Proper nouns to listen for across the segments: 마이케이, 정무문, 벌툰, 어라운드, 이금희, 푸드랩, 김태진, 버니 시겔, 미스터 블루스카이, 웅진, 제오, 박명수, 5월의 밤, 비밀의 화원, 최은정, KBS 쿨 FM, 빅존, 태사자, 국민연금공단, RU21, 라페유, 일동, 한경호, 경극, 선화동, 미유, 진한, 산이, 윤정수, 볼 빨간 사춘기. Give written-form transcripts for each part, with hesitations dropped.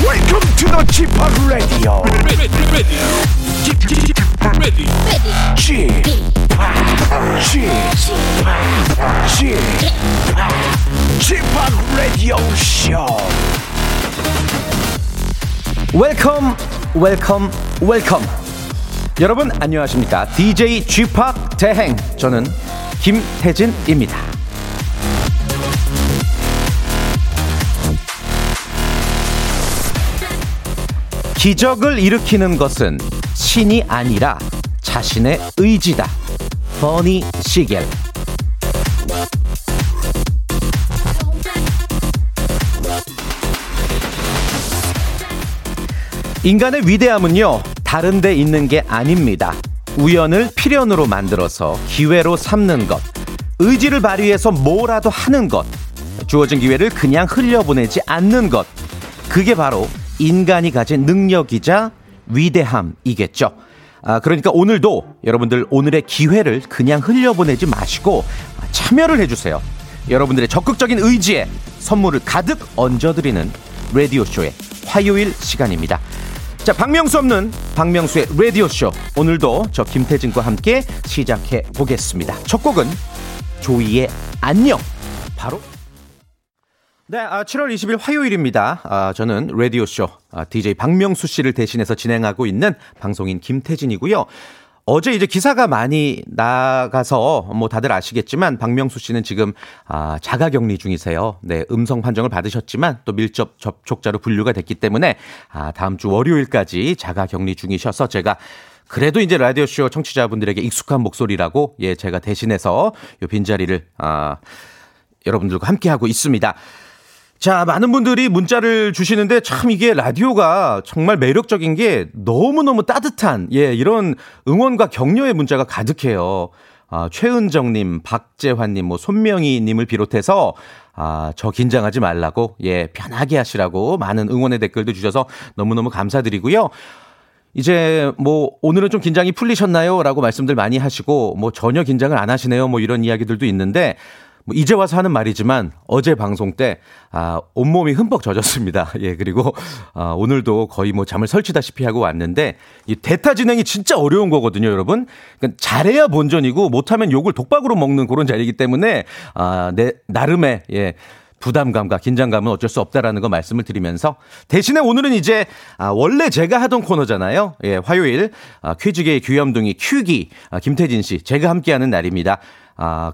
Welcome to the G-POP Radio. G-POP Radio Show. Welcome, welcome, welcome. 여러분 안녕하십니까? DJ G-POP 대행 저는 김태진입니다. 기적을 일으키는 것은 신이 아니라 자신의 의지다. 버니 시겔. 인간의 위대함은요, 다른 데 있는 게 아닙니다. 우연을 필연으로 만들어서 기회로 삼는 것, 의지를 발휘해서 뭐라도 하는 것, 주어진 기회를 그냥 흘려보내지 않는 것, 그게 바로 인간이 가진 능력이자 위대함이겠죠. 그러니까 오늘도 여러분들 오늘의 기회를 그냥 흘려보내지 마시고 참여를 해주세요. 여러분들의 적극적인 의지에 선물을 가득 얹어드리는 라디오쇼의 화요일 시간입니다. 자, 박명수 없는 박명수의 라디오쇼, 오늘도 저 김태진과 함께 시작해 보겠습니다. 첫 곡은 조이의 안녕. 바로 네, 7월 20일 화요일입니다. 저는 라디오쇼 DJ 박명수 씨를 대신해서 진행하고 있는 방송인 김태진이고요. 어제 이제 기사가 많이 나가서 뭐 다들 아시겠지만 박명수 씨는 지금 자가격리 중이세요. 네, 음성 판정을 받으셨지만 또 밀접 접촉자로 분류가 됐기 때문에 다음 주 월요일까지 자가격리 중이셔서 제가 그래도 이제 라디오쇼 청취자분들에게 익숙한 목소리라고 예 제가 대신해서 요 빈자리를 여러분들과 함께하고 있습니다. 자, 많은 분들이 문자를 주시는데 참 이게 라디오가 정말 매력적인 게 너무너무 따뜻한 예 이런 응원과 격려의 문자가 가득해요. 최은정님, 박재환님, 뭐 손명희님을 비롯해서 저 긴장하지 말라고 예 편하게 하시라고 많은 응원의 댓글도 주셔서 너무너무 감사드리고요. 이제 뭐 오늘은 좀 긴장이 풀리셨나요? 라고 말씀들 많이 하시고 뭐 전혀 긴장을 안 하시네요. 뭐 이런 이야기들도 있는데 뭐 이제 와서 하는 말이지만 어제 방송 때 온몸이 흠뻑 젖었습니다. 예, 그리고 오늘도 거의 뭐 잠을 설치다시피 하고 왔는데 이 대타 진행이 진짜 어려운 거거든요, 여러분. 그러니까 잘해야 본전이고 못하면 욕을 독박으로 먹는 그런 자리이기 때문에 내 나름의 예, 부담감과 긴장감은 어쩔 수 없다라는 거 말씀을 드리면서 대신에 오늘은 이제 원래 제가 하던 코너잖아요. 예, 화요일 퀴즈계의 귀염둥이 큐기 김태진 씨 제가 함께하는 날입니다.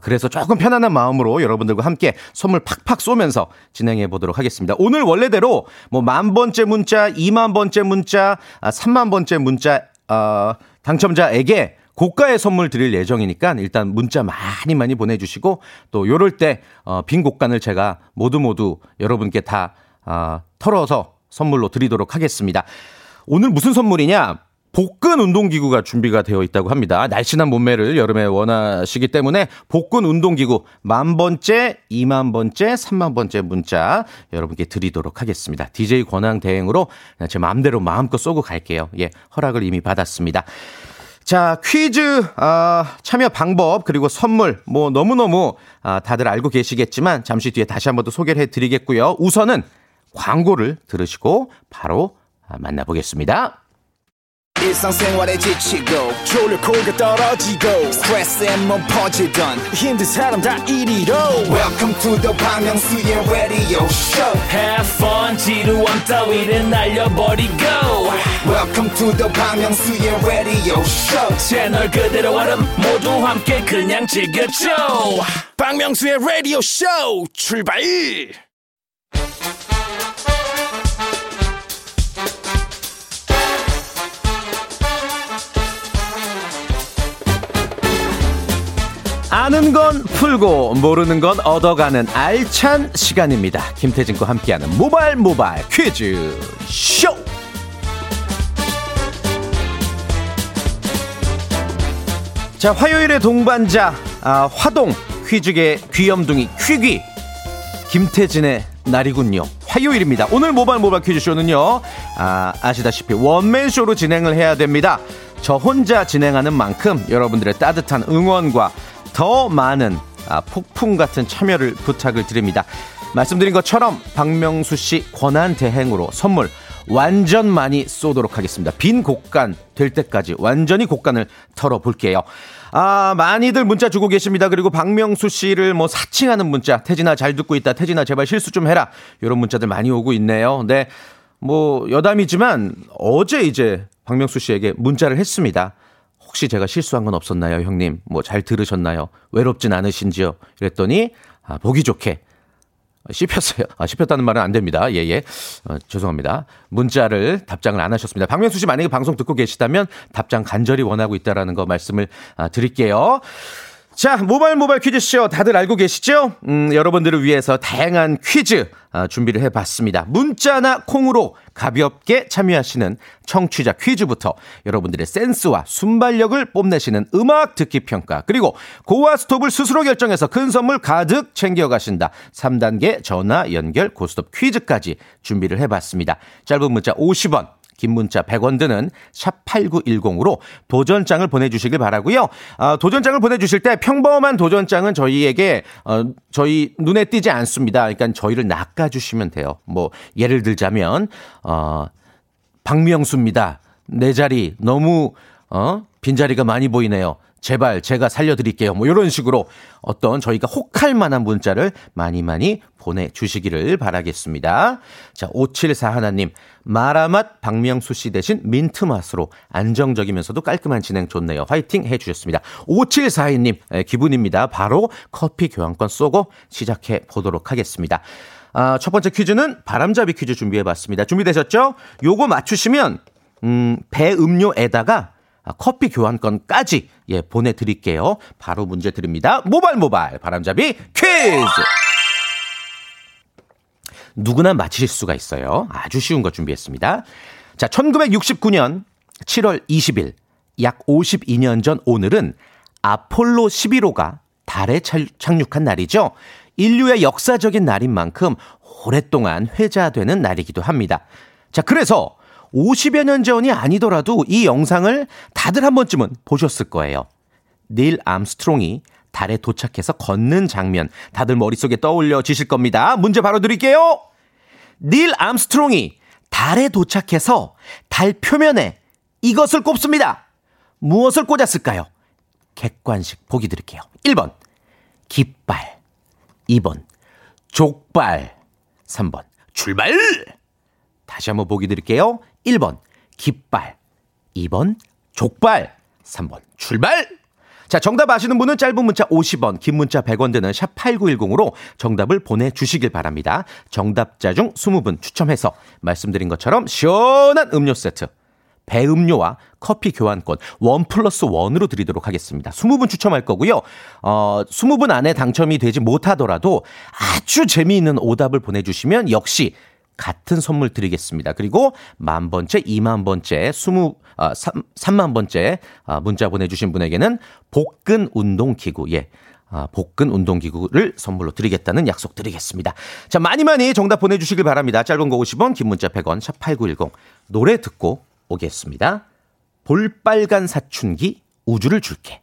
그래서 조금 편안한 마음으로 여러분들과 함께 선물 팍팍 쏘면서 진행해 보도록 하겠습니다. 오늘 원래대로 뭐 10,000번째 문자, 20,000번째 문자, 30,000번째 문자 당첨자에게 고가의 선물 드릴 예정이니까 일단 문자 많이 많이 보내주시고 또 요럴 때 빈 곡간을 제가 모두 여러분께 다 털어서 선물로 드리도록 하겠습니다. 오늘 무슨 선물이냐? 복근 운동기구가 준비가 되어 있다고 합니다. 날씬한 몸매를 여름에 원하시기 때문에 복근 운동기구 10,000번째, 20,000번째, 30,000번째 문자 여러분께 드리도록 하겠습니다. DJ 권항 대행으로 제 마음대로 마음껏 쏘고 갈게요. 예, 허락을 이미 받았습니다. 자, 퀴즈 참여 방법 그리고 선물 뭐 너무너무 다들 알고 계시겠지만 잠시 뒤에 다시 한번 더 소개를 해드리겠고요. 우선은 광고를 들으시고 바로 만나보겠습니다. 일상생활에 지치고, 졸려 코가 떨어지고, 스트레스에 몸 퍼지던, 힘든 사람 다 이리로. Welcome to the 박명수의 radio show. Have fun, 지루함 따위를 날려버리고. Welcome to the 박명수의 radio show. 채널 그대로 와름 모두 함께 그냥 즐겨줘. 박명수의 radio show, 출발! 아는 건 풀고 모르는 건 얻어가는 알찬 시간입니다. 김태진과 함께하는 모발 퀴즈 쇼. 자, 화요일의 동반자 화동 퀴즈계 귀염둥이 퀴귀 김태진의 날이군요. 화요일입니다. 오늘 모발 퀴즈 쇼는요. 아시다시피 원맨 쇼로 진행을 해야 됩니다. 저 혼자 진행하는 만큼 여러분들의 따뜻한 응원과 더 많은 폭풍 같은 참여를 부탁을 드립니다. 말씀드린 것처럼 박명수 씨 권한 대행으로 선물 완전 많이 쏘도록 하겠습니다. 빈 곡간 될 때까지 완전히 곡간을 털어볼게요. 아, 많이들 문자 주고 계십니다. 그리고 박명수 씨를 뭐 사칭하는 문자, 태진아 잘 듣고 있다, 태진아 제발 실수 좀 해라, 이런 문자들 많이 오고 있네요. 네, 뭐 여담이지만 어제 이제 박명수 씨에게 문자를 했습니다. 혹시 제가 실수한 건 없었나요, 형님? 뭐 잘 들으셨나요? 외롭진 않으신지요? 이랬더니 아, 보기 좋게 씹혔어요. 아, 씹혔다는 말은 안 됩니다. 예예. 죄송합니다. 문자를 답장을 안 하셨습니다. 박명수 씨 만약에 방송 듣고 계시다면 답장 간절히 원하고 있다라는 거 말씀을 드릴게요. 자, 모바일 퀴즈쇼 다들 알고 계시죠? 여러분들을 위해서 다양한 퀴즈 준비를 해봤습니다. 문자나 콩으로 가볍게 참여하시는 청취자 퀴즈부터 여러분들의 센스와 순발력을 뽐내시는 음악 듣기 평가, 그리고 고와 스톱을 스스로 결정해서 큰 선물 가득 챙겨가신다 3단계 전화 연결 고스톱 퀴즈까지 준비를 해봤습니다. 짧은 문자 50원, 긴 문자 100원 드는 샵8910으로 도전장을 보내주시길 바라고요. 도전장을 보내주실 때 평범한 도전장은 저희에게 저희 눈에 띄지 않습니다. 그러니까 저희를 낚아주시면 돼요. 뭐 예를 들자면 박명수입니다. 내 자리 너무 빈자리가 많이 보이네요. 제발 제가 살려드릴게요. 뭐 이런 식으로 어떤 저희가 혹할 만한 문자를 많이 보내주시기를 바라겠습니다. 자, 5741님. 마라맛 박명수 씨 대신 민트맛으로 안정적이면서도 깔끔한 진행 좋네요. 화이팅 해주셨습니다. 5742님. 기분입니다. 바로 커피 교환권 쏘고 시작해 보도록 하겠습니다. 아, 첫 번째 퀴즈는 바람잡이 퀴즈 준비해봤습니다. 준비되셨죠? 요거 맞추시면 배 음료에다가 커피 교환권까지 예 보내드릴게요. 바로 문제 드립니다. 모발 바람잡이 퀴즈. 누구나 맞히실 수가 있어요. 아주 쉬운 거 준비했습니다. 자, 1969년 7월 20일 약 52년 전 오늘은 아폴로 11호가 달에 착륙한 날이죠. 인류의 역사적인 날인 만큼 오랫동안 회자되는 날이기도 합니다. 자, 그래서 50여 년 전이 아니더라도 이 영상을 다들 한 번쯤은 보셨을 거예요. 닐 암스트롱이 달에 도착해서 걷는 장면, 다들 머릿속에 떠올려지실 겁니다. 문제 바로 드릴게요. 닐 암스트롱이 달에 도착해서 달 표면에 이것을 꼽습니다. 무엇을 꽂았을까요? 객관식 보기 드릴게요. 1번 깃발, 2번 족발, 3번 출발. 다시 한번 보기 드릴게요. 1번 깃발, 2번 족발, 3번 출발. 자, 정답 아시는 분은 짧은 문자 50원, 긴 문자 100원 드는 샵 8910으로 정답을 보내주시길 바랍니다. 정답자 중 20분 추첨해서 말씀드린 것처럼 시원한 음료 세트, 배 음료와 커피 교환권 1+1으로 드리도록 하겠습니다. 20분 추첨할 거고요. 20분 안에 당첨이 되지 못하더라도 아주 재미있는 오답을 보내주시면 역시 같은 선물 드리겠습니다. 그리고 10,000번째, 20,000번째, 30,000번째 문자 보내주신 분에게는 복근 운동기구, 예, 복근 운동기구를 선물로 드리겠다는 약속 드리겠습니다. 자, 많이 정답 보내주시길 바랍니다. 짧은 거 50원, 긴 문자 100원, 샵 8910. 노래 듣고 오겠습니다. 볼 빨간 사춘기, 우주를 줄게.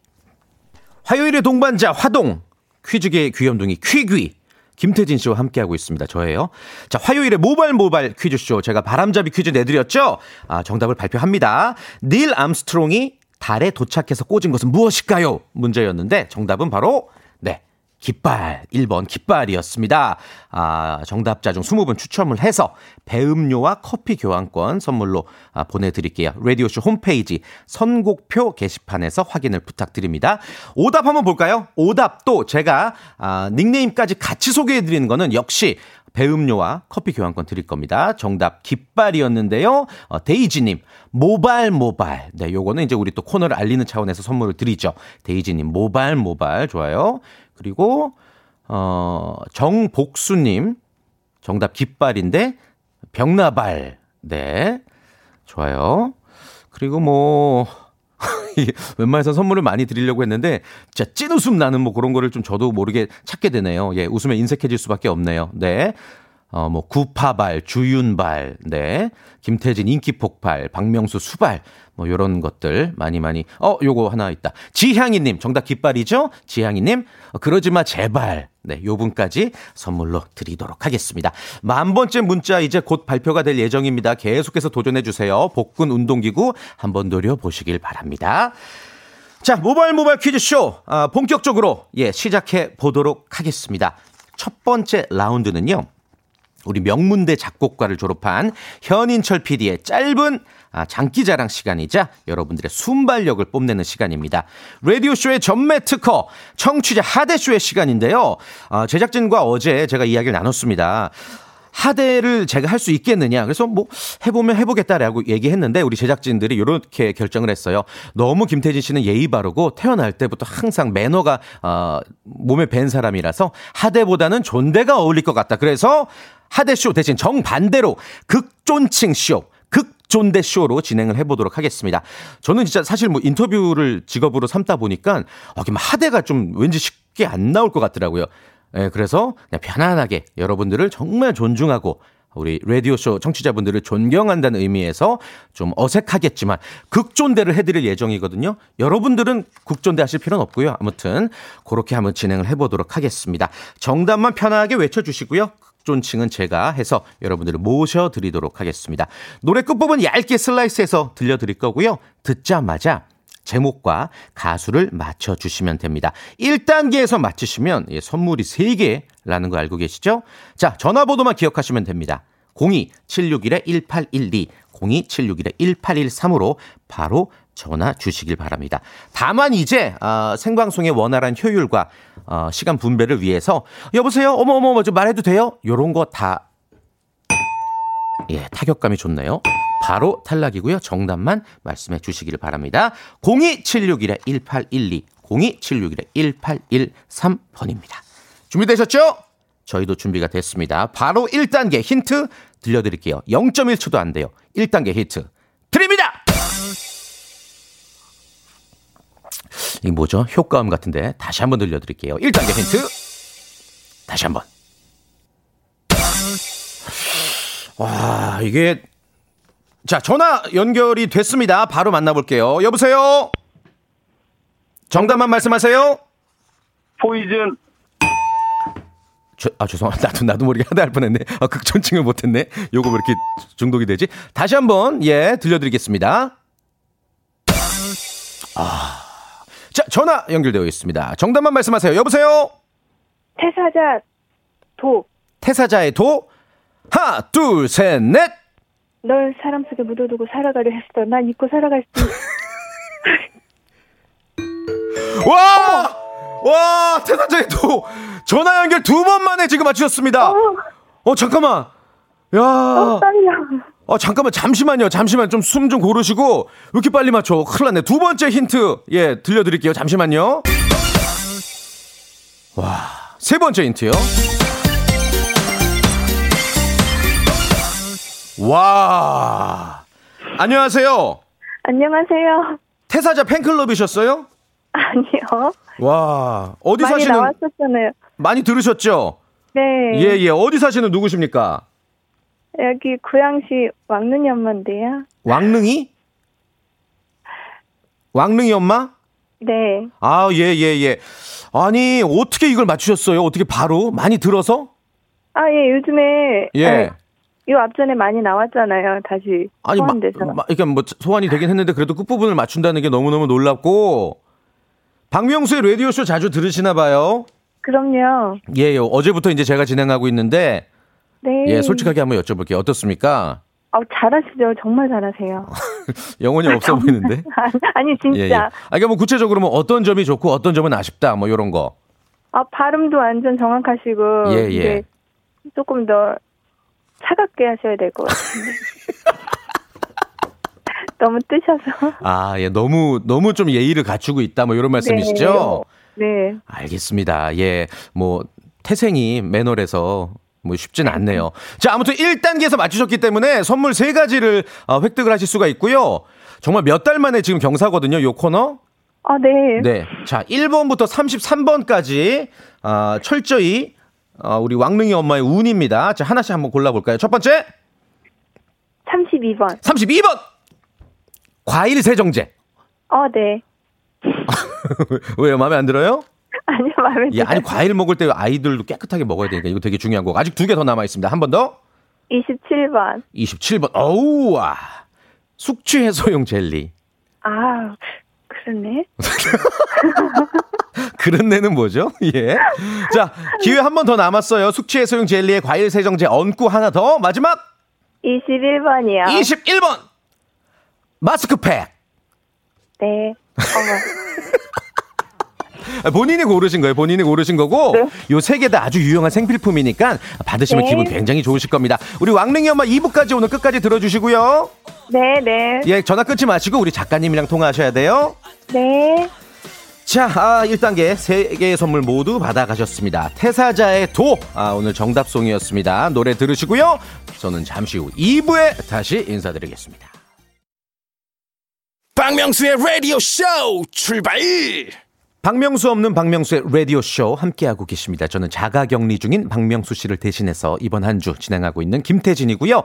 화요일의 동반자 화동, 퀴즈계의 귀염둥이 퀴귀. 김태진 씨와 함께하고 있습니다. 저예요. 자, 화요일에 모발 퀴즈쇼. 제가 바람잡이 퀴즈 내드렸죠? 아, 정답을 발표합니다. 닐 암스트롱이 달에 도착해서 꽂은 것은 무엇일까요? 문제였는데 정답은 바로 네, 깃발. 1번 깃발이었습니다. 아, 정답자 중 20분 추첨을 해서 배음료와 커피 교환권 선물로 보내드릴게요. 라디오쇼 홈페이지 선곡표 게시판에서 확인을 부탁드립니다. 오답 한번 볼까요? 오답도 제가 닉네임까지 같이 소개해드리는 거는 역시 배음료와 커피 교환권 드릴 겁니다. 정답 깃발이었는데요. 데이지님 모발. 네, 요거는 이제 우리 또 코너를 알리는 차원에서 선물을 드리죠. 데이지님 모발 좋아요. 그리고 정복수님 정답 깃발인데 병나발. 네, 좋아요. 그리고 뭐 웬만해서 선물을 많이 드리려고 했는데 진짜 찐웃음 나는 뭐 그런 거를 좀 저도 모르게 찾게 되네요. 예, 웃음에 인색해질 수밖에 없네요. 네, 뭐 구파발, 주윤발, 네, 김태진 인기폭발, 박명수 수발, 뭐 요런 것들 많이 요거 하나 있다. 지향이님 정답 깃발이죠? 지향이님 그러지마 제발. 네, 요 분까지 선물로 드리도록 하겠습니다. 10,000번째 문자 이제 곧 발표가 될 예정입니다. 계속해서 도전해 주세요. 복근 운동기구 한번 노려보시길 바랍니다. 자, 모바일 퀴즈쇼 본격적으로 시작해 보도록 하겠습니다. 첫 번째 라운드는요. 우리 명문대 작곡과를 졸업한 현인철 PD의 짧은 장기자랑 시간이자 여러분들의 순발력을 뽐내는 시간입니다. 라디오쇼의 전매 특허 청취자 하대쇼의 시간인데요. 제작진과 어제 제가 이야기를 나눴습니다. 하대를 제가 할 수 있겠느냐. 그래서 뭐 해보면 해보겠다라고 얘기했는데 우리 제작진들이 이렇게 결정을 했어요. 너무 김태진 씨는 예의 바르고 태어날 때부터 항상 매너가 몸에 밴 사람이라서 하대보다는 존대가 어울릴 것 같다. 그래서 하대쇼 대신 정반대로 극존칭쇼, 극존대쇼로 진행을 해보도록 하겠습니다. 저는 진짜 사실 뭐 인터뷰를 직업으로 삼다 보니까 하대가 좀 왠지 쉽게 안 나올 것 같더라고요. 예, 그래서 그냥 편안하게 여러분들을 정말 존중하고 우리 라디오쇼 청취자분들을 존경한다는 의미에서 좀 어색하겠지만 극존대를 해드릴 예정이거든요. 여러분들은 극존대 하실 필요는 없고요. 아무튼 그렇게 한번 진행을 해보도록 하겠습니다. 정답만 편하게 외쳐주시고요. 극존칭은 제가 해서 여러분들을 모셔드리도록 하겠습니다. 노래 끝부분 얇게 슬라이스해서 들려드릴 거고요. 듣자마자 제목과 가수를 맞춰주시면 됩니다. 1단계에서 맞추시면 선물이 3개라는 거 알고 계시죠? 자, 전화번호만 기억하시면 됩니다. 02-761-1812, 02-761-1813으로 바로 전화 주시길 바랍니다. 다만 이제 생방송의 원활한 효율과 시간 분배를 위해서 여보세요? 어머어머 좀 말해도 돼요? 이런 거 다 타격감이 좋네요. 바로 탈락이고요. 정답만 말씀해 주시기를 바랍니다. 02761-1812, 02761-1813번입니다. 준비되셨죠? 저희도 준비가 됐습니다. 바로 1단계 힌트 들려드릴게요. 0.1초도 안 돼요. 1단계 힌트 드립니다. 이게 뭐죠? 효과음 같은데 다시 한번 들려드릴게요. 1단계 힌트 다시 한번. 와, 이게... 자, 전화 연결이 됐습니다. 바로 만나볼게요. 여보세요? 정답만 말씀하세요. 포이즌. 죄송합니다. 나도 모르게 하다 할 뻔했네. 극존칭을 못했네. 요거 왜 이렇게 중독이 되지? 다시 한번 들려드리겠습니다. 자, 전화 연결되어 있습니다. 정답만 말씀하세요. 여보세요? 태사자 도. 태사자의 도. 하나, 둘, 셋, 넷. 널 사람 속에 묻어두고 살아가려 했어. 난 잊고 살아갈 수. 와! 와! 태사자의 도 전화 연결 2번 만에 지금 맞추셨습니다. 잠깐만. 야. 떨려. 잠깐만. 잠시만요. 좀 숨 좀 고르시고. 왜 이렇게 빨리 맞춰? 큰일 났네. 2번째 힌트. 들려드릴게요. 잠시만요. 와. 3번째 힌트요. 와, 안녕하세요. 안녕하세요. 태사자 팬클럽이셨어요? 아니요. 와, 어디 많이 사시는? 많이 나왔었잖아요. 많이 들으셨죠? 네. 예. 어디 사시는 누구십니까? 여기 고양시 왕릉이 엄마인데요. 왕릉이? 왕릉이 엄마? 네. 아, 예. 아니, 어떻게 이걸 맞추셨어요? 어떻게 바로? 많이 들어서? 아, 예, 요즘에. 예. 요 앞전에 많이 나왔잖아요. 다시 소환돼서. 그러니까 뭐 소환이 되긴 했는데 그래도 끝부분을 맞춘다는 게 너무너무 놀랍고. 박명수의 라디오쇼 자주 들으시나 봐요. 그럼요. 예, 어제부터 이제 제가 진행하고 있는데 네. 예, 솔직하게 한번 여쭤볼게요. 어떻습니까? 잘하시죠. 정말 잘하세요. 영혼이 없어 보이는데. 아니 진짜. 예. 그러니까 뭐 구체적으로 뭐 어떤 점이 좋고 어떤 점은 아쉽다 뭐 이런 거. 발음도 완전 정확하시고 예. 조금 더 차갑게 하셔야 될 것 같은데. 너무 뜨셔서. 너무 좀 예의를 갖추고 있다 뭐 이런 말씀이시죠? 네. 알겠습니다. 예, 뭐 태생이 매너라서 뭐 쉽진 않네요. 자, 아무튼 1단계에서 맞추셨기 때문에 선물 3가지를 획득을 하실 수가 있고요. 정말 몇 달 만에 지금 경사거든요, 요 코너. 네. 자, 1번부터 33번까지 철저히 우리 왕릉이 엄마의 운입니다. 자, 하나씩 한번 골라볼까요? 첫 번째. 32번. 32번! 과일 세정제. 네. 왜요? 마음에 안 들어요? 아니요, 마음에 들어요. 아니, 과일 먹을 때 아이들도 깨끗하게 먹어야 되니까 이거 되게 중요한 거고. 아직 두 개 더 남아있습니다. 한 번 더. 27번. 27번. 어우, 와. 숙취 해소용 젤리. 아, 그렇네. 그런네는 뭐죠? 예. 자, 기회 한 번 더 남았어요. 숙취 해소용 젤리에 과일 세정제 얹고 하나 더. 마지막. 21번이요. 21번. 마스크팩. 네. 어머. 본인이 고르신 거예요. 본인이 고르신 거고. 네. 요 세 개 다 아주 유용한 생필품이니까 받으시면 네. 기분 굉장히 좋으실 겁니다. 우리 왕릉이 엄마 2부까지 오늘 끝까지 들어주시고요. 네, 네. 예, 전화 끊지 마시고 우리 작가님이랑 통화하셔야 돼요. 네. 자, 1단계 3개의 선물 모두 받아가셨습니다. 태사자의 도, 오늘 정답송이었습니다. 노래 들으시고요. 저는 잠시 후 2부에 다시 인사드리겠습니다. 박명수의 라디오 쇼 출발! 박명수 없는 박명수의 라디오 쇼 함께하고 계십니다. 저는 자가격리 중인 박명수 씨를 대신해서 이번 한 주 진행하고 있는 김태진이고요.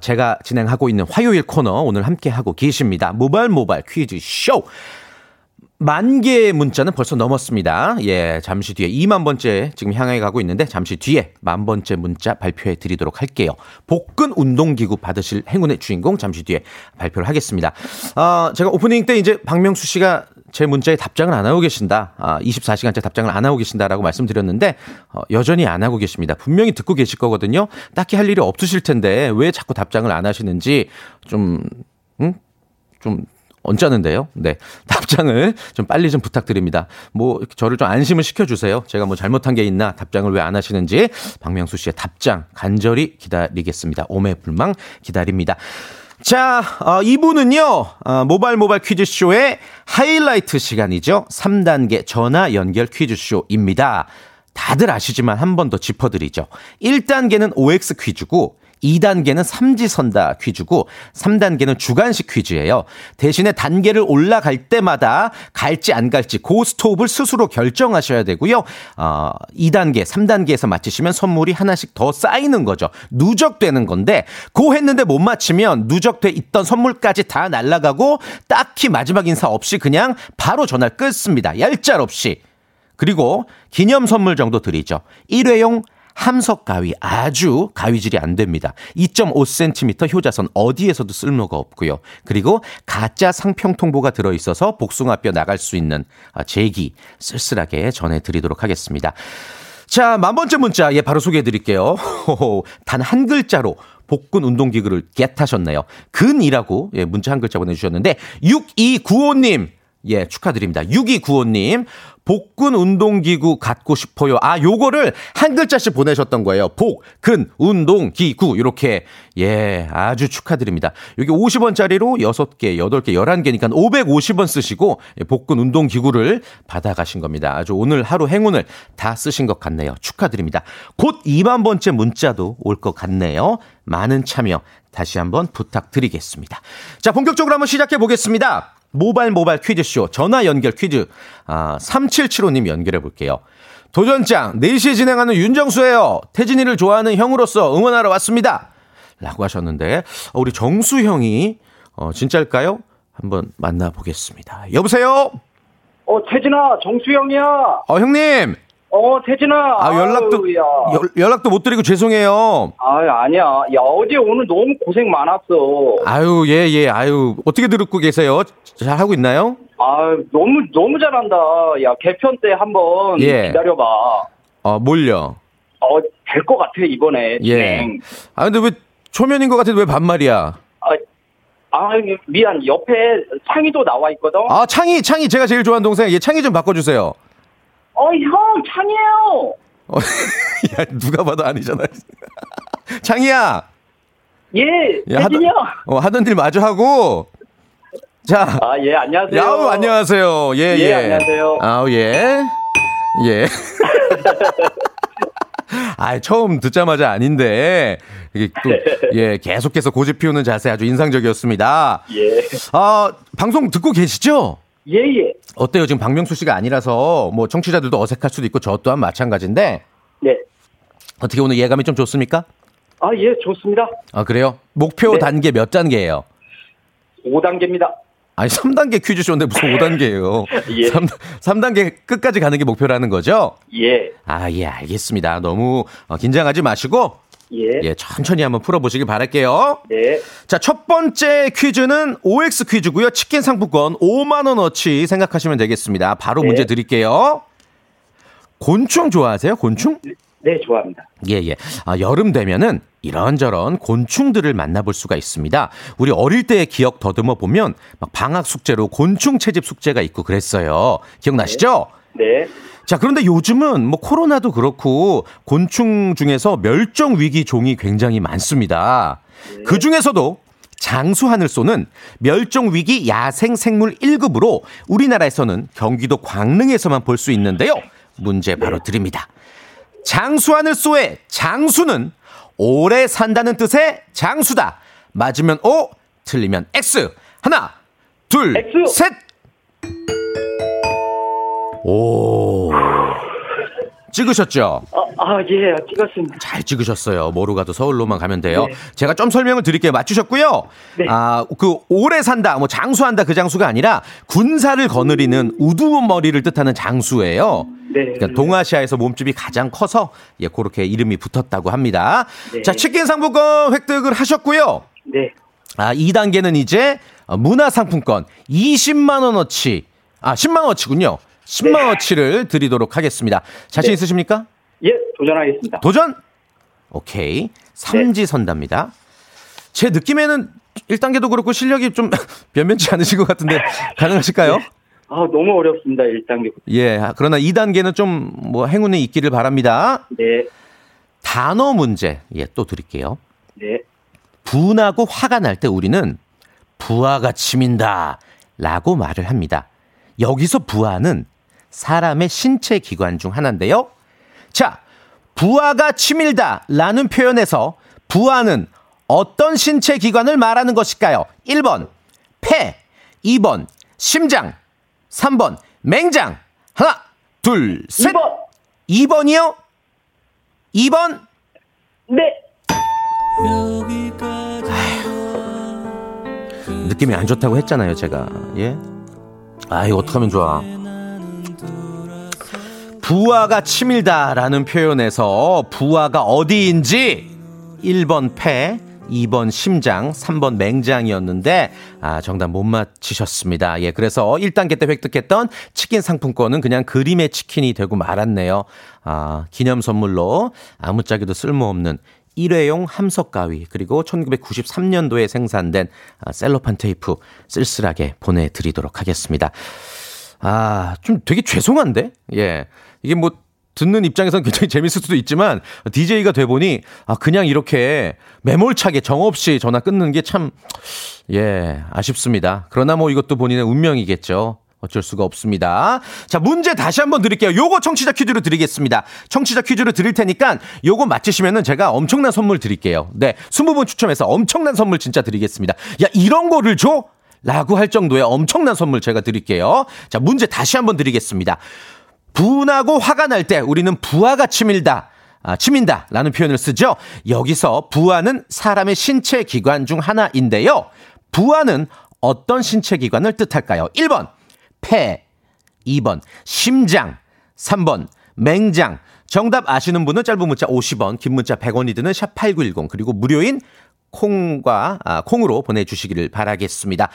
제가 진행하고 있는 화요일 코너 오늘 함께하고 계십니다. 모발 퀴즈 쇼! 10,000개의 문자는 벌써 넘었습니다. 예, 잠시 뒤에 20,000번째 지금 향해 가고 있는데 잠시 뒤에 10,000번째 문자 발표해 드리도록 할게요. 복근 운동기구 받으실 행운의 주인공 잠시 뒤에 발표를 하겠습니다. 제가 오프닝 때 이제 박명수 씨가 제 문자에 답장을 안 하고 계신다. 24시간째 답장을 안 하고 계신다라고 말씀드렸는데 여전히 안 하고 계십니다. 분명히 듣고 계실 거거든요. 딱히 할 일이 없으실 텐데 왜 자꾸 답장을 안 하시는지 좀 언짢은데요. 네. 답장을 좀 빨리 좀 부탁드립니다. 저를 좀 안심을 시켜주세요. 제가 잘못한 게 있나, 답장을 왜 안 하시는지, 박명수 씨의 답장 간절히 기다리겠습니다. 오매불망 기다립니다. 자, 2부는요, 모발 퀴즈쇼의 하이라이트 시간이죠. 3단계 전화 연결 퀴즈쇼입니다. 다들 아시지만 한 번 더 짚어드리죠. 1단계는 OX 퀴즈고, 2단계는 삼지선다 퀴즈고 3단계는 주관식 퀴즈예요. 대신에 단계를 올라갈 때마다 갈지 안 갈지 그 스톱을 스스로 결정하셔야 되고요. 2단계, 3단계에서 맞히시면 선물이 하나씩 더 쌓이는 거죠. 누적되는 건데 고 했는데 못 맞히면 누적돼 있던 선물까지 다 날아가고 딱히 마지막 인사 없이 그냥 바로 전화를 끊습니다. 얄짤 없이. 그리고 기념 선물 정도 드리죠. 일회용 함석 가위, 아주 가위질이 안 됩니다. 2.5cm 효자선 어디에서도 쓸모가 없고요. 그리고 가짜 상평통보가 들어있어서 복숭아뼈 나갈 수 있는 제기 쓸쓸하게 전해드리도록 하겠습니다. 자, 10,000번째 문자, 바로 소개해드릴게요. 단 한 글자로 복근 운동기구를 겟하셨네요. 근이라고 문자 한 글자 보내주셨는데 6295님. 예, 축하드립니다. 6295님, 복근 운동기구 갖고 싶어요. 요거를 한 글자씩 보내셨던 거예요. 복근 운동기구, 이렇게. 예, 아주 축하드립니다. 여기 50원짜리로 6개, 8개, 11개니까 550원 쓰시고, 복근 운동기구를 받아가신 겁니다. 아주 오늘 하루 행운을 다 쓰신 것 같네요. 축하드립니다. 곧 20,000번째 문자도 올 것 같네요. 많은 참여 다시 한번 부탁드리겠습니다. 자, 본격적으로 한번 시작해 보겠습니다. 모발 퀴즈쇼 전화 연결 퀴즈 3775님 연결해 볼게요. 도전장 4시에 진행하는 윤정수예요. 태진이를 좋아하는 형으로서 응원하러 왔습니다. 라고 하셨는데 우리 정수 형이 진짜일까요? 한번 만나보겠습니다. 여보세요? 태진아, 정수 형이야. 형님. 태진아. 연락도 못 드리고 죄송해요. 아니야. 야, 어제 오늘 너무 고생 많았어. 어떻게 듣고 계세요? 잘 하고 있나요? 너무 잘한다. 야, 개편 때 한번 기다려봐. 뭘요? 될 것 같아, 이번에. 예. 근데 왜 초면인 것 같은데 왜 반말이야? 미안. 옆에 창희도 나와 있거든. 창희. 제가 제일 좋아하는 동생. 창희 좀 바꿔주세요. 형, 창이에요. 야, 누가 봐도 아니잖아. 창이야. 예, 태진이요. 하던 일 마저 하고. 자. 예, 안녕하세요. 야우, 안녕하세요. 예. 안녕하세요. 예. 처음 듣자마자 아닌데. 이게 또, 계속해서 고집 피우는 자세 아주 인상적이었습니다. 예. 방송 듣고 계시죠? 예. 어때요? 지금 박명수 씨가 아니라서 청취자들도 어색할 수도 있고 저 또한 마찬가지인데. 네. 어떻게 오늘 예감이 좀 좋습니까? 아, 예, 좋습니다. 아, 그래요? 목표 네. 단계 몇 단계예요? 5단계입니다. 아니, 3단계 퀴즈쇼인데 무슨 5단계예요? 예. 3단계 끝까지 가는 게 목표라는 거죠? 예. 아, 예, 알겠습니다. 너무 긴장하지 마시고 예. 예, 천천히 한번 풀어보시길 바랄게요. 네. 자, 첫 번째 퀴즈는 OX 퀴즈고요. 치킨 상품권 5만원어치 생각하시면 되겠습니다. 바로 네. 문제 드릴게요. 곤충 좋아하세요? 곤충? 네, 좋아합니다. 예, 예. 아, 여름 되면은 이런저런 곤충들을 만나볼 수가 있습니다. 우리 어릴 때의 기억 더듬어 보면 막 방학 숙제로 곤충 채집 숙제가 있고 그랬어요. 기억나시죠? 네. 네. 자, 그런데 요즘은 뭐 코로나도 그렇고 곤충 중에서 멸종 위기 종이 굉장히 많습니다. 네. 그 중에서도 장수하늘소는 멸종 위기 야생 생물 1급으로 우리나라에서는 경기도 광릉에서만 볼 수 있는데요. 문제 바로 드립니다. 장수하늘소의 장수는 오래 산다는 뜻의 장수다. 맞으면 O, 틀리면 X. 하나, 둘, X. 셋. 오. 찍으셨죠? 예, 찍었습니다. 잘 찍으셨어요. 모르가도 서울로만 가면 돼요. 네. 제가 좀 설명을 드릴게요. 맞추셨고요. 네. 아, 그 오래 산다, 뭐 장수한다 그 장수가 아니라 군사를 거느리는 우두머리를 뜻하는 장수예요. 네. 그러니까 동아시아에서 몸집이 가장 커서 예, 그렇게 이름이 붙었다고 합니다. 네. 자, 치킨 상품권 획득을 하셨고요. 네. 아, 2단계는 이제 문화상품권 20만원어치, 아, 10만원어치군요. 10만원어치를 네. 드리도록 하겠습니다. 자신 네. 있으십니까? 예, 도전하겠습니다. 도전! 오케이. 삼지선답니다. 네. 제 느낌에는 1단계도 그렇고 실력이 좀 변변치 않으신 것 같은데 가능하실까요? 네. 아, 너무 어렵습니다. 1단계. 예, 그러나 2단계는 좀 뭐 행운이 있기를 바랍니다. 네. 단어 문제, 예, 또 드릴게요. 네. 분하고 화가 날 때 우리는 부하가 치민다 라고 말을 합니다. 여기서 부하는 사람의 신체 기관 중 하나인데요. 자, 부하가 치밀다 라는 표현에서 부하는 어떤 신체 기관을 말하는 것일까요? 1번 폐, 2번 심장, 3번 맹장. 하나, 둘, 셋. 2번. 2번이요? 2번? 네. 아휴, 느낌이 안 좋다고 했잖아요, 제가. 예? 아, 이거 어떡하면 좋아. 부하가 치밀다라는 표현에서 부하가 어디인지 1번 폐, 2번 심장, 3번 맹장이었는데 아, 정답 못 맞히셨습니다. 예, 그래서 1단계 때 획득했던 치킨 상품권은 그냥 그림의 치킨이 되고 말았네요. 아, 기념 선물로 아무짝에도 쓸모없는 일회용 함석 가위 그리고 1993년도에 생산된 셀로판 테이프 쓸쓸하게 보내드리도록 하겠습니다. 아, 좀 되게 죄송한데? 예, 이게 뭐 듣는 입장에서는 굉장히 재밌을 수도 있지만 DJ가 돼보니 아, 그냥 이렇게 매몰차게 정없이 전화 끊는 게 참 예, 아쉽습니다. 그러나 뭐 이것도 본인의 운명이겠죠. 어쩔 수가 없습니다. 자, 문제 다시 한번 드릴게요. 요거 청취자 퀴즈로 드리겠습니다. 청취자 퀴즈로 드릴 테니까 요거 맞히시면은 제가 엄청난 선물 드릴게요. 네, 20분 추첨해서 엄청난 선물 진짜 드리겠습니다. 야, 이런 거를 줘? 라고 할 정도의 엄청난 선물 제가 드릴게요. 자, 문제 다시 한번 드리겠습니다. 분하고 화가 날 때 우리는 부하가 치밀다. 아, 치민다 라는 표현을 쓰죠. 여기서 부하는 사람의 신체 기관 중 하나인데요. 부하는 어떤 신체 기관을 뜻할까요? 1번 폐, 2번 심장, 3번 맹장. 정답 아시는 분은 짧은 문자 50원, 긴 문자 100원이 드는 샵 8910 그리고 무료인 콩과 콩으로 보내주시기를 바라겠습니다.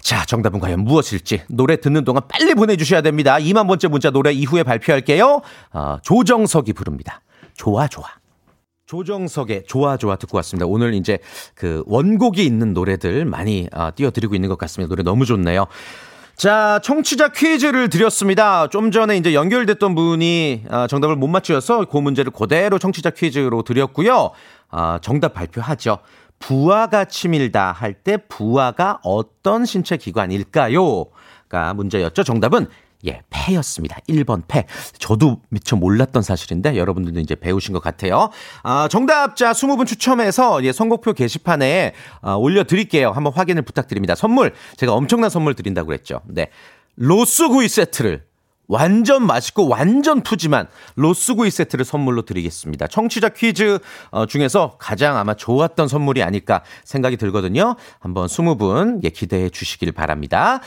자, 정답은 과연 무엇일지 노래 듣는 동안 빨리 보내주셔야 됩니다. 2만 번째 문자 노래 이후에 발표할게요. 조정석이 부릅니다. 좋아 좋아. 조정석의 좋아 좋아 듣고 왔습니다. 오늘 이제 그 원곡이 있는 노래들 많이 띄워드리고 있는 것 같습니다. 노래 너무 좋네요. 자, 청취자 퀴즈를 드렸습니다. 좀 전에 이제 연결됐던 분이 정답을 못 맞추셔서 그 문제를 그대로 청취자 퀴즈로 드렸고요. 정답 발표하죠. 부하가 치밀다 할 때 부하가 어떤 신체 기관일까요?가 문제였죠. 정답은 예, 폐였습니다. 1번 폐. 저도 미처 몰랐던 사실인데 여러분들도 이제 배우신 것 같아요. 아, 정답자 20분 추첨해서 예, 선곡표 게시판에 올려드릴게요. 한번 확인을 부탁드립니다. 선물 제가 엄청난 선물 드린다고 그랬죠. 네, 로스구이 세트를 완전 맛있고 완전 푸짐한 로스구이 세트를 선물로 드리겠습니다. 청취자 퀴즈 중에서 가장 아마 좋았던 선물이 아닐까 생각이 들거든요. 한번 20분 기대해 주시길 바랍니다.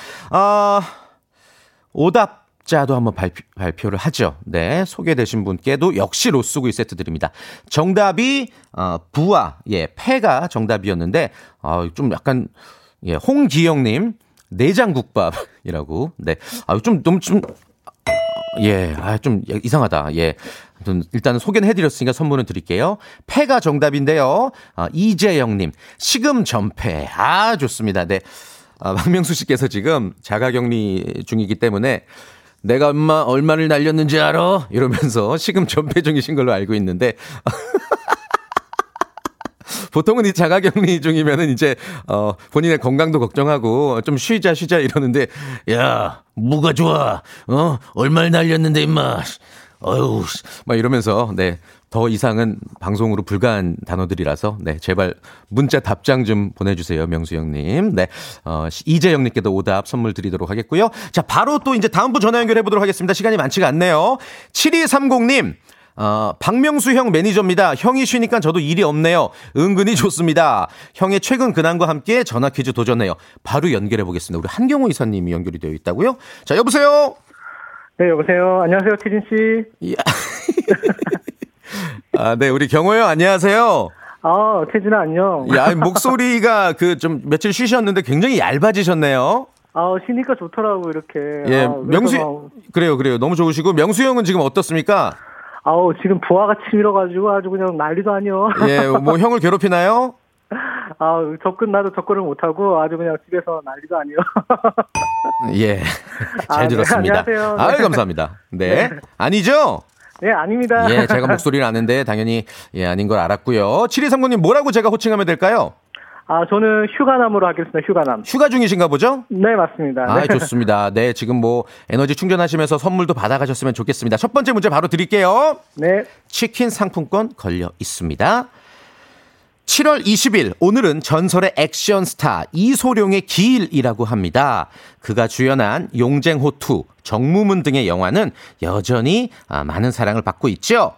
오답자도 한번 발표를 하죠. 네, 소개되신 분께도 역시 로스구이 세트 드립니다. 정답이 부와 패가 정답이었는데 좀 약간 홍기영님 내장국밥이라고. 네, 좀 이상하다. 예, 일단은 소개는 해드렸으니까 선물은 드릴게요. 패가 정답인데요. 이재영님 식음전패. 아, 좋습니다. 네, 박명수 씨께서 지금 자가격리 중이기 때문에 내가 얼마를 날렸는지 알아? 이러면서 식음전패 중이신 걸로 알고 있는데. 보통은 이 자가격리 중이면은 이제 본인의 건강도 걱정하고 좀 쉬자 이러는데, 야, 뭐가 좋아? 얼마를 날렸는데 임마. 어휴, 막 이러면서. 네, 더 이상은 방송으로 불가한 단어들이라서, 네, 제발 문자 답장 좀 보내주세요, 명수 형님. 네, 이재영님께도 오답 선물 드리도록 하겠고요. 자, 바로 또 이제 다음 분 전화 연결해 보도록 하겠습니다. 시간이 많지가 않네요. 7230님. 박명수 형 매니저입니다. 형이 쉬니까 저도 일이 없네요. 은근히 좋습니다. 형의 최근 근황과 함께 전화 퀴즈 도전해요. 바로 연결해 보겠습니다. 우리 한경호 이사님이 연결이 되어 있다고요? 자, 여보세요? 네, 여보세요. 안녕하세요, 태진 씨. 아, 네, 우리 경호 형 안녕하세요. 아, 태진아 안녕. 야, 목소리가 좀 며칠 쉬셨는데 굉장히 얇아지셨네요. 아, 쉬니까 좋더라고 이렇게. 예, 명수 그래요. 너무 좋으시고, 명수 형은 지금 어떻습니까? 아우, 지금 부하가 치밀어가지고 아주 그냥 난리도 아니요. 예, 뭐 형을 괴롭히나요? 아, 접근을 못하고 아주 그냥 집에서 난리도 아니요. 예, 잘 들었습니다. 네, 안녕하세요. 아유, 감사합니다. 네, 아니죠? 네, 아닙니다. 예, 제가 목소리를 아는데 당연히 아닌 걸 알았고요. 7239님, 뭐라고 제가 호칭하면 될까요? 아, 저는 휴가남으로 하겠습니다. 휴가남. 휴가 중이신가 보죠? 네, 맞습니다. 아, 네. 좋습니다. 네, 지금 뭐 에너지 충전하시면서 선물도 받아가셨으면 좋겠습니다. 첫 번째 문제 바로 드릴게요. 네. 치킨 상품권 걸려 있습니다. 7월 20일, 오늘은 전설의 액션 스타 이소룡의 기일이라고 합니다. 그가 주연한 용쟁호투, 정무문 등의 영화는 여전히 많은 사랑을 받고 있죠.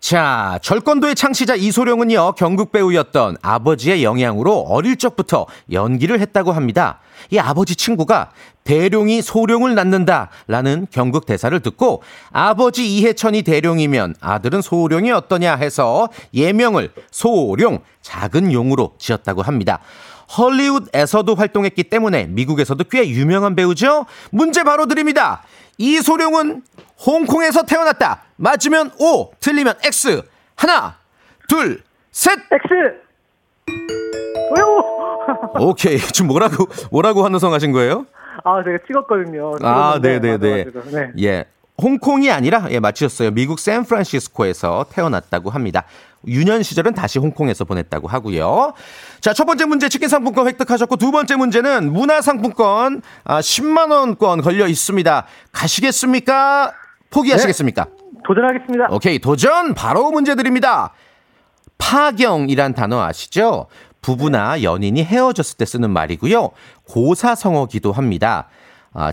자, 절권도의 창시자 이소룡은요, 경극 배우였던 아버지의 영향으로 어릴 적부터 연기를 했다고 합니다. 이 아버지 친구가 대룡이 소룡을 낳는다라는 경극 대사를 듣고 아버지 이해천이 대룡이면 아들은 소룡이 어떠냐 해서 예명을 소룡, 작은 용으로 지었다고 합니다. 헐리우드에서도 활동했기 때문에 미국에서도 꽤 유명한 배우죠. 문제 바로 드립니다. 이소룡은 홍콩에서 태어났다. 맞으면 O, 틀리면 X. 하나, 둘, 셋. X. 오케이. 지금 뭐라고 환호성하신 거예요? 아, 제가 찍었거든요. 아, 네네네. 네. 예, 홍콩이 아니라, 예, 맞히셨어요. 미국 샌프란시스코에서 태어났다고 합니다. 유년 시절은 다시 홍콩에서 보냈다고 하고요. 자, 첫 번째 문제 치킨 상품권 획득하셨고, 두 번째 문제는 문화 상품권 10만 원권 걸려 있습니다. 가시겠습니까? 포기하시겠습니까? 네, 도전하겠습니다. 오케이, 도전. 바로 문제 드립니다. 파경이란 단어 아시죠? 부부나 연인이 헤어졌을 때 쓰는 말이고요. 고사성어기도 합니다.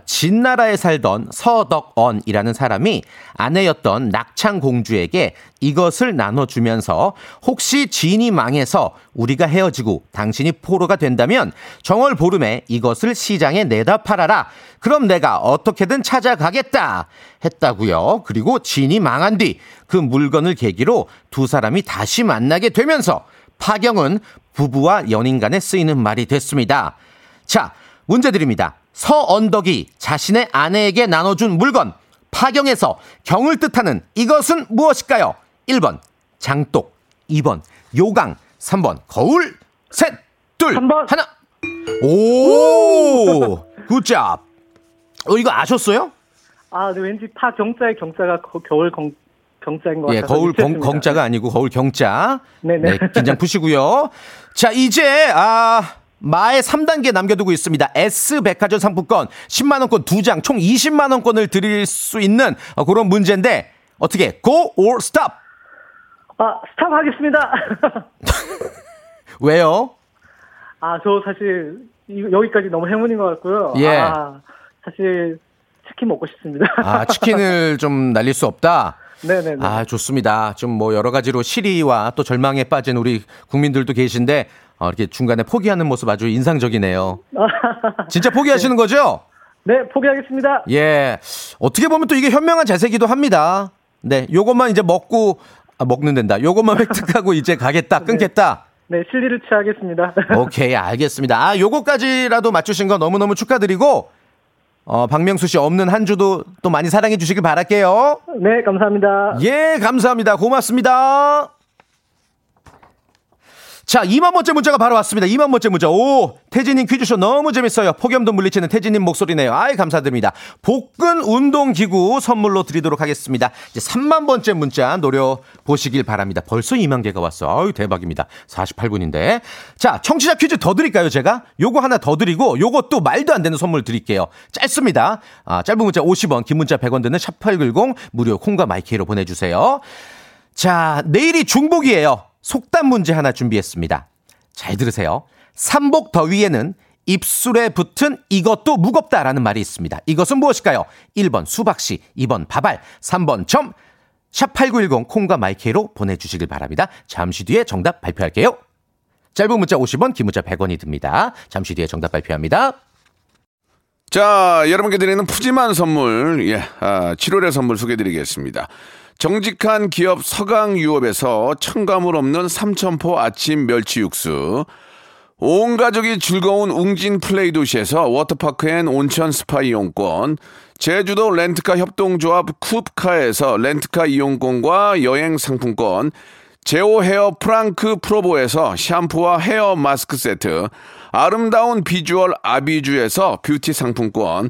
진나라에 살던 서덕언이라는 사람이 아내였던 낙창공주에게 이것을 나눠주면서 혹시 진이 망해서 우리가 헤어지고 당신이 포로가 된다면 정월 보름에 이것을 시장에 내다 팔아라. 그럼 내가 어떻게든 찾아가겠다 했다고요. 그리고 진이 망한 뒤 그 물건을 계기로 두 사람이 다시 만나게 되면서 파경은 부부와 연인 간에 쓰이는 말이 됐습니다. 자, 문제 드립니다. 서언덕이 자신의 아내에게 나눠준 물건, 파경에서 경을 뜻하는 이것은 무엇일까요? 1번 장독, 2번 요강, 3번 거울. 셋, 둘, 3번. 하나. 오, 굿잡. 이거 아셨어요? 아, 네, 왠지 파경자의 경자가 겨울 경 경자인 것, 예, 같아서. 거울 경자가 아니고 거울 경자. 네네. 네, 긴장 푸시고요. 자, 이제 마의 3단계 남겨두고 있습니다. S백화점 상품권 10만원권 2장, 총 20만원권을 드릴 수 있는 그런 문제인데, 어떻게 go or stop? 아, 스탑 하겠습니다. 왜요? 아, 저 사실 여기까지 너무 행운인 것 같고요. 예. 사실 치킨 먹고 싶습니다. 아, 치킨을 좀 날릴 수 없다? 네네네. 아, 좋습니다. 좀 뭐 여러 가지로 시리와 또 절망에 빠진 우리 국민들도 계신데, 이렇게 중간에 포기하는 모습 아주 인상적이네요. 진짜 포기하시는 네. 거죠? 네, 포기하겠습니다. 예. 어떻게 보면 또 이게 현명한 자세기도 합니다. 네, 요것만 이제 먹는다. 요것만 획득하고 이제 가겠다, 끊겠다. 네, 실리를 취하겠습니다. 오케이, 알겠습니다. 아, 요거까지라도 맞추신 거 너무너무 축하드리고, 박명수 씨 없는 한 주도 또 많이 사랑해 주시길 바랄게요. 네, 감사합니다. 예, 감사합니다. 고맙습니다. 자, 2만 번째 문자가 바로 왔습니다. 2만 번째 문자. 오, 태진님 퀴즈쇼 너무 재밌어요. 폭염도 물리치는 태진님 목소리네요. 아이, 감사드립니다. 복근 운동기구 선물로 드리도록 하겠습니다. 이제 3만 번째 문자 노려보시길 바랍니다. 벌써 2만 개가 왔어. 아유, 대박입니다. 48분인데. 자, 청취자 퀴즈 더 드릴까요, 제가? 요거 하나 더 드리고, 요것도 말도 안 되는 선물 드릴게요. 짧습니다. 아, 짧은 문자 50원, 긴 문자 100원 드는 샵890, 무료 콩과 마이키로 보내주세요. 자, 내일이 중복이에요. 속담 문제 하나 준비했습니다. 잘 들으세요. 삼복 더위에는 입술에 붙은 이것도 무겁다라는 말이 있습니다. 이것은 무엇일까요? 1번 수박씨, 2번 밥알, 3번 점. 샵8910 콩과 마이케로 보내주시길 바랍니다. 잠시 뒤에 정답 발표할게요. 짧은 문자 50원, 긴 문자 100원이 듭니다. 잠시 뒤에 정답 발표합니다. 자, 여러분께 드리는 푸짐한 선물, 7월의 선물 소개해드리겠습니다. 정직한 기업 서강유업에서 첨가물 없는 삼천포 아침 멸치 육수, 온 가족이 즐거운 웅진 플레이 도시에서 워터파크 앤 온천 스파 이용권, 제주도 렌트카 협동조합 쿱카에서 렌트카 이용권과 여행 상품권, 제오 헤어 프랑크 프로보에서 샴푸와 헤어 마스크 세트, 아름다운 비주얼 아비주에서 뷰티 상품권,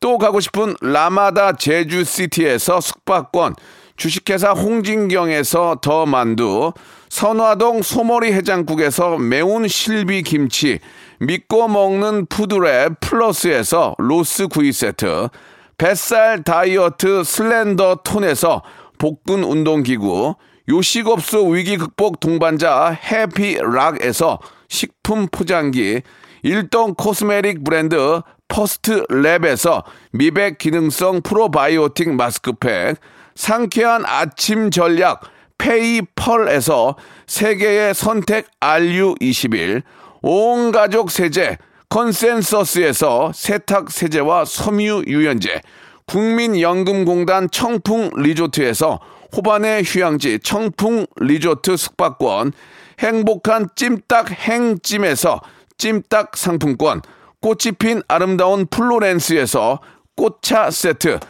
또 가고 싶은 라마다 제주시티에서 숙박권, 주식회사 홍진경에서 더 만두, 선화동 소머리 해장국에서 매운 실비 김치, 믿고 먹는 푸드랩 플러스에서 로스 구이 세트, 뱃살 다이어트 슬렌더 톤에서 복근 운동기구, 요식업소 위기 극복 동반자 해피락에서 식품 포장기, 일동 코스메릭 브랜드 퍼스트랩에서 미백 기능성 프로바이오틱 마스크팩, 상쾌한 아침 전략 페이펄에서 세계의 선택 RU21, 온 가족 세제 컨센서스에서 세탁 세제와 섬유 유연제, 국민연금공단 청풍리조트에서 호반의 휴양지 청풍리조트 숙박권, 행복한 찜닭 행찜에서 찜닭 상품권, 꽃이 핀 아름다운 플로렌스에서 꽃차 세트,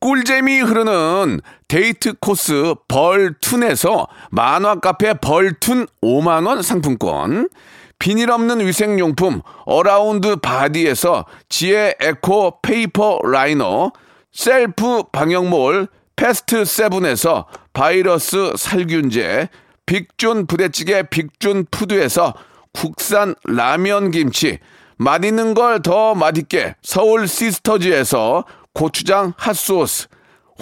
꿀잼이 흐르는 데이트 코스 벌툰에서 만화 카페 벌툰 5만원 상품권, 비닐 없는 위생용품 어라운드 바디에서 지혜 에코 페이퍼 라이너, 셀프 방역몰 패스트 세븐에서 바이러스 살균제, 빅존 부대찌개 빅존 푸드에서 국산 라면 김치, 맛있는 걸 더 맛있게 서울 시스터즈에서 고추장 핫소스,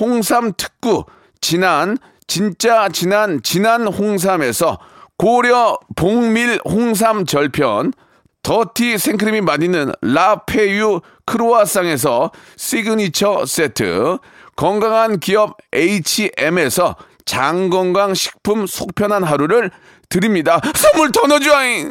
홍삼 특구 진한 진짜 진한 홍삼에서 고려 복밀 홍삼 절편, 더티 생크림이 맛있는 라페유 크루아상에서 시그니처 세트, 건강한 기업 H&M에서 장건강 식품 속 편한 하루를 드립니다. 선물 더 넣어줘잉.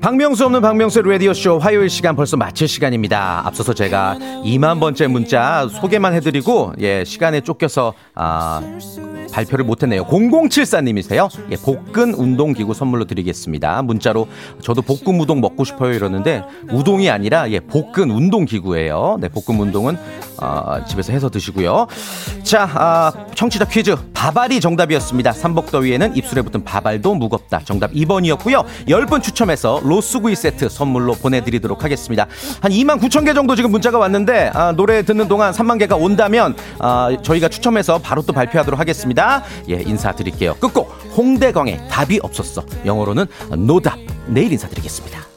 박명수 없는 박명수의 라디오쇼 화요일 시간 벌써 마칠 시간입니다. 앞서서 제가 2만 번째 문자 소개만 해드리고, 예, 시간에 쫓겨서, 발표를 못했네요. 0074님이세요. 예, 복근 운동기구 선물로 드리겠습니다. 문자로 저도 복근 우동 먹고 싶어요 이러는데, 우동이 아니라, 예, 복근 운동기구예요. 네, 복근 운동은, 집에서 해서 드시고요. 자, 청취자 퀴즈 바발이 정답이었습니다. 삼복더위에는 입술에 붙은 바발도 무겁다. 정답 2번이었고요. 10분 추첨해서 로스구이 세트 선물로 보내드리도록 하겠습니다. 한 2만 9천 개 정도 지금 문자가 왔는데 노래 듣는 동안 3만 개가 온다면 저희가 추첨해서 바로 또 발표하도록 하겠습니다. 예, 인사드릴게요. 끝곡 홍대광의 답이 없었어. 영어로는 노답. 내일 인사드리겠습니다.